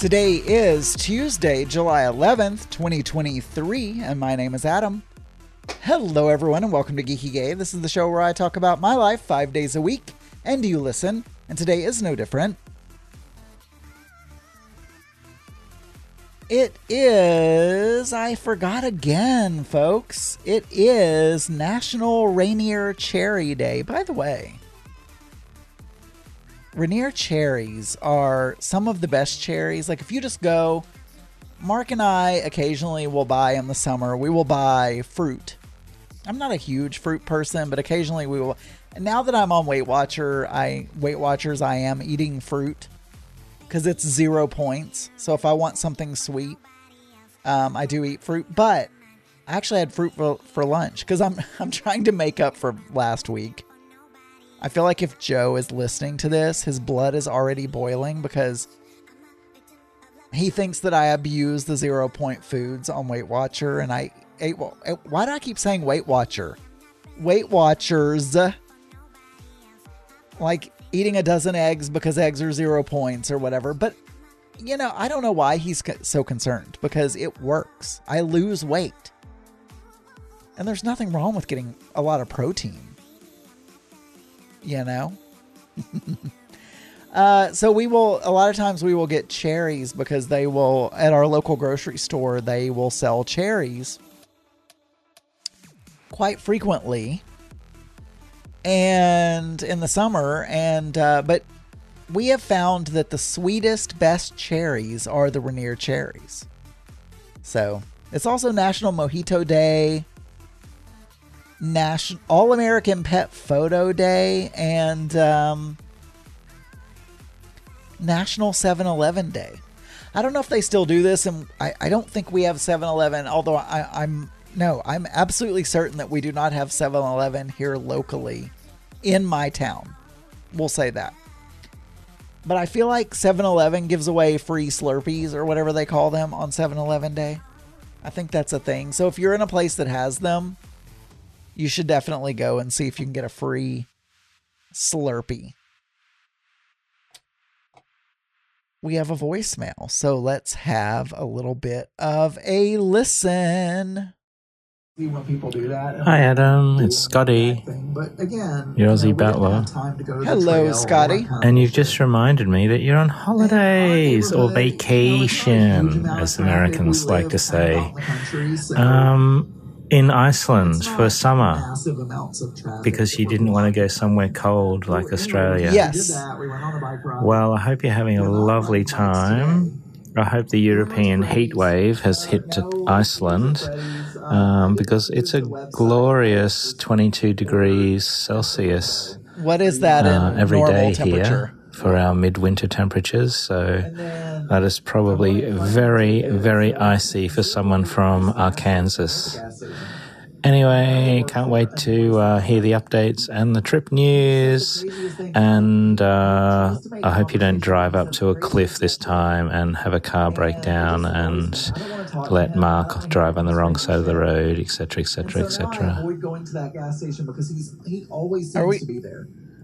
Today is Tuesday, July 11th, 2023, and my name is Adam. Hello, everyone, and welcome to Geeky Gay. This is the show where I talk about my life 5 days a week, and you listen, and today is no different. It is, I forgot again, folks, it is National Rainier Cherry Day. By the way, Rainier cherries are some of the best cherries. Like, if you just go, Mark and I occasionally will buy in the summer, we will buy fruit. I'm not a huge fruit person, but occasionally we will. And now that I'm on Weight Watchers, I am eating fruit because it's 0 points. So if I want something sweet, I do eat fruit. But I actually had fruit for lunch because I'm trying to make up for last week. I feel like if Joe is listening to this, his blood is already boiling because he thinks that I abuse the 0 point foods on Weight Watcher, and I ate. Why do I keep saying Weight Watcher? Weight Watchers, like eating a dozen eggs because eggs are 0 points or whatever. But you know, I don't know why he's so concerned because it works. I lose weight, and there's nothing wrong with getting a lot of protein. You know, so we will, a lot of times we will get cherries because they will, at our local grocery store, they will sell cherries quite frequently and in the summer. And, but we have found that the sweetest, best cherries are the Rainier cherries. So it's also National Mojito Day, National All-American Pet Photo Day, and National 7-Eleven Day. I don't know if they still do this, and I don't think we have 7-Eleven, although I'm absolutely certain that we do not have 7-Eleven here locally in my town. We'll say that. But I feel like 7-Eleven gives away free Slurpees or whatever they call them on 7-Eleven Day. I think that's a thing. So if you're in a place that has them, you should definitely go and see if you can get a free Slurpee. We have a voicemail, so let's have a little bit of a listen. See when people do that. Hi, Adam. It's Scotty. But again, your Aussie battler. Hello, Scotty. And you've just reminded me that you're on holidays or vacation, as Americans like to say. In Iceland for summer because you didn't want to go somewhere cold like Australia. Yes. Well, I hope you're having a lovely time. I hope the European heat wave has hit Iceland because it's a glorious 22 degrees Celsius. What is that in every day here for our midwinter temperatures? So that is probably very, very icy for someone from Arkansas. Anyway, can't wait to hear the updates and the trip news. And I hope you don't drive up to a cliff this time and have a car breakdown and let Mark drive on the wrong side of the road, etc., etc., etc. Are we?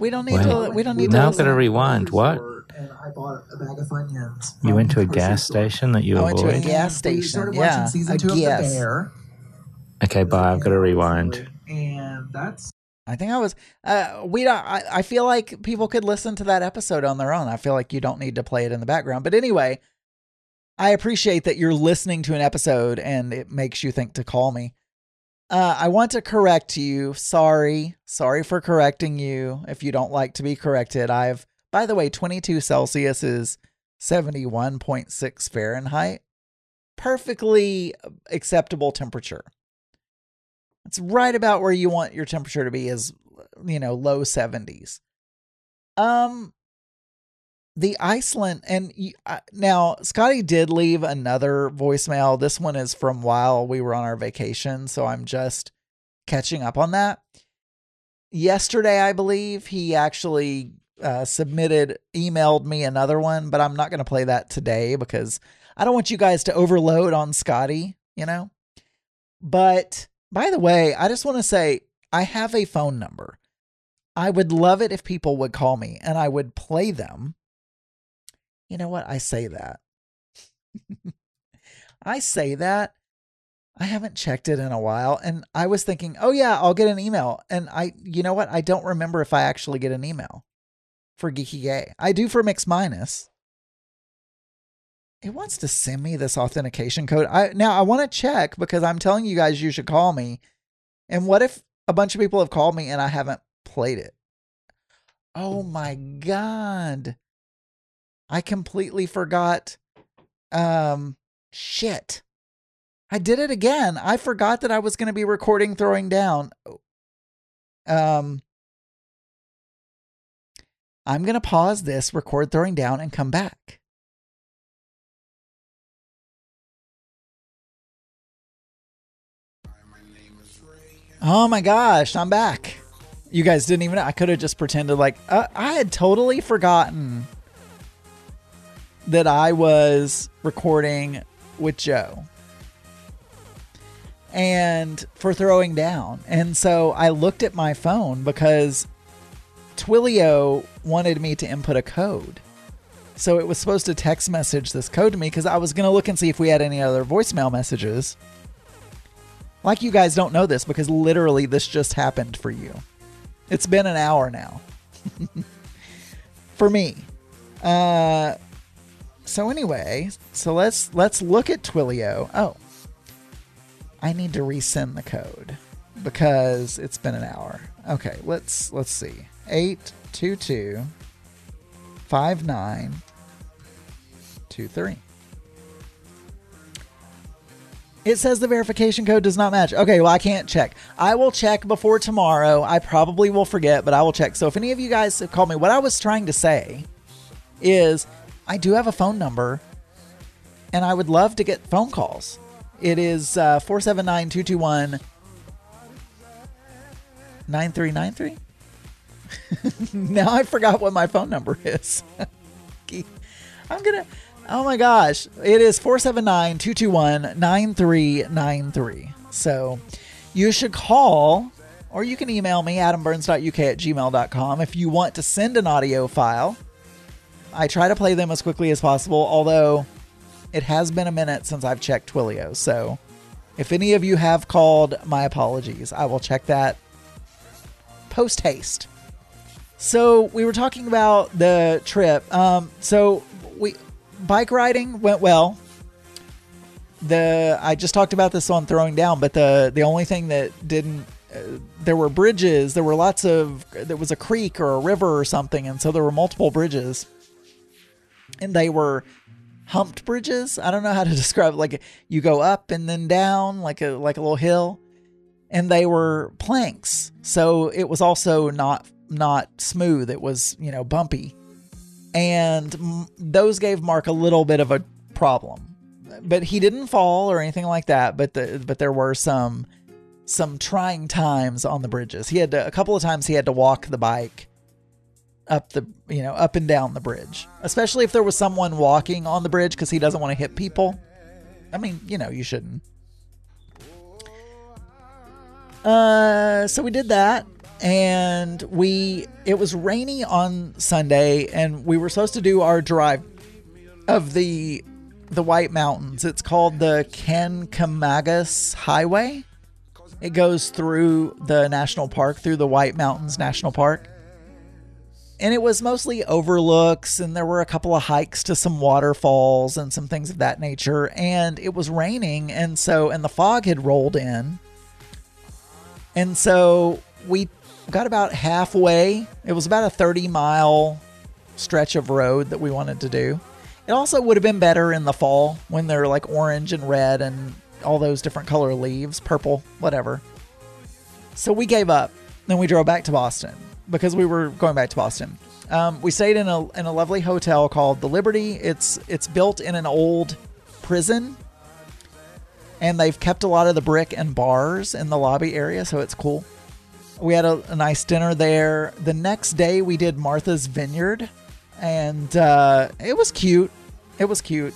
We don't need to. We don't need to. Now I've got to rewind. What? And I bought a bag of Funyuns. You went to a gas station that you avoided? I went to a gas station, yeah. I guess. Okay, bye. I've got to rewind. And that's... I think I was... I feel like people could listen to that episode on their own. I feel like you don't need to play it in the background. But anyway, I appreciate that you're listening to an episode and it makes you think to call me. I want to correct you. Sorry for correcting you if you don't like to be corrected. By the way, 22 Celsius is 71.6 Fahrenheit. Perfectly acceptable temperature. It's right about where you want your temperature to be, is, you know, low 70s. The Iceland, and now Scotty did leave another voicemail. This one is from while we were on our vacation, so I'm just catching up on that. Yesterday, I believe, he actually... emailed me another one, but I'm not going to play that today because I don't want you guys to overload on Scotty, you know. But by the way, I just want to say I have a phone number. I would love it if people would call me and I would play them. You know what? I say that. I say that. I haven't checked it in a while, and I was thinking, oh yeah, I'll get an email. And you know what? I don't remember if I actually get an email for Geeky Gay. I do for Mix Minus. It wants to send me this authentication code. Now I want to check, because I'm telling you guys you should call me. And what if a bunch of people have called me and I haven't played it? Oh my God. I completely forgot. Shit. I did it again. I forgot that I was going to be recording Throwing Down. I'm going to pause this, record Throwing Down, and come back. Oh my gosh, I'm back. You guys didn't even know. I could have just pretended like I had totally forgotten that I was recording with Joe and for Throwing Down. And so I looked at my phone because Twilio wanted me to input a code. So it was supposed to text message this code to me, because I was going to look and see if we had any other voicemail messages. Like, you guys don't know this because literally this just happened for you. It's been an hour now for me. So anyway, let's look at Twilio. Oh, I need to resend the code because it's been an hour. Okay, let's see. 822-5923. It says the verification code does not match. Okay, well, I can't check. I will check before tomorrow. I probably will forget, but I will check. So if any of you guys have called me, what I was trying to say is I do have a phone number, and I would love to get phone calls. It is 479-221-9393. Now I forgot what my phone number is. Oh my gosh, it is 479-221-9393. So you should call, or you can email me, adamburns.uk@gmail.com, if you want to send an audio file. I try to play them as quickly as possible, although it has been a minute since I've checked Twilio. So if any of you have called, my apologies. I will check that post haste. So we were talking about the trip. Bike riding went well. I just talked about this on Throwing Down, but the only thing that didn't, there were bridges. There were there was a creek or a river or something, and so there were multiple bridges, and they were humped bridges. I don't know how to describe it. Like, you go up and then down, like a little hill, and they were planks. So it was also not smooth. It was, bumpy. And those gave Mark a little bit of a problem, but he didn't fall or anything like that. But there were some trying times on the bridges. A couple of times he had to walk the bike up up and down the bridge, especially if there was someone walking on the bridge, 'cause he doesn't want to hit people. I mean, you shouldn't. So we did that. And it was rainy on Sunday, and we were supposed to do our drive of the White Mountains. It's called the Kancamagus Highway. It goes through the national park, through the White Mountains National Park. And it was mostly overlooks, and there were a couple of hikes to some waterfalls and some things of that nature. And it was raining, and the fog had rolled in. And so we got about halfway. It was about a 30-mile stretch of road that we wanted to do. It also would have been better in the fall when they're like orange and red and all those different color leaves, purple, whatever. So we gave up. Then we drove back to Boston because we were going back to Boston. We stayed in a lovely hotel called The Liberty. It's built in an old prison, and they've kept a lot of the brick and bars in the lobby area, so it's cool. We had a nice dinner there. The next day we did Martha's Vineyard, and it was cute. It was cute.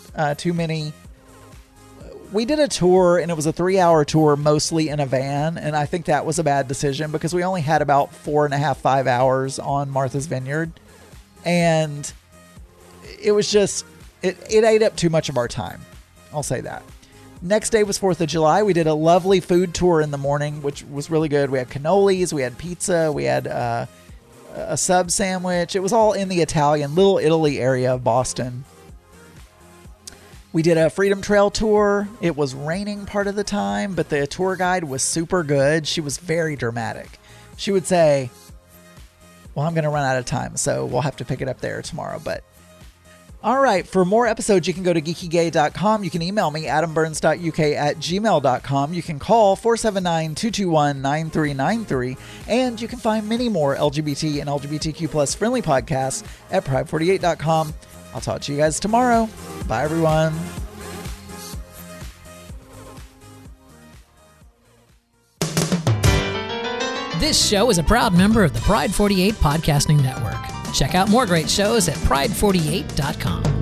We did a tour, and it was a 3-hour tour, mostly in a van. And I think that was a bad decision because we only had about 4.5, 5 hours on Martha's Vineyard. And it was just, it ate up too much of our time. I'll say that. Next day was 4th of July. We did a lovely food tour in the morning, which was really good. We had cannolis, we had pizza, we had a sub sandwich. It was all in the Italian, Little Italy area of Boston. We did a Freedom Trail tour. It was raining part of the time, but the tour guide was super good. She was very dramatic. She would say, well, I'm going to run out of time, so we'll have to pick it up there tomorrow. But all right, for more episodes, you can go to geekygay.com. You can email me, adamburns.uk@gmail.com. You can call 479-221-9393. And you can find many more LGBT and LGBTQ plus friendly podcasts at pride48.com. I'll talk to you guys tomorrow. Bye, everyone. This show is a proud member of the Pride 48 Podcasting Network. Check out more great shows at pride48.com.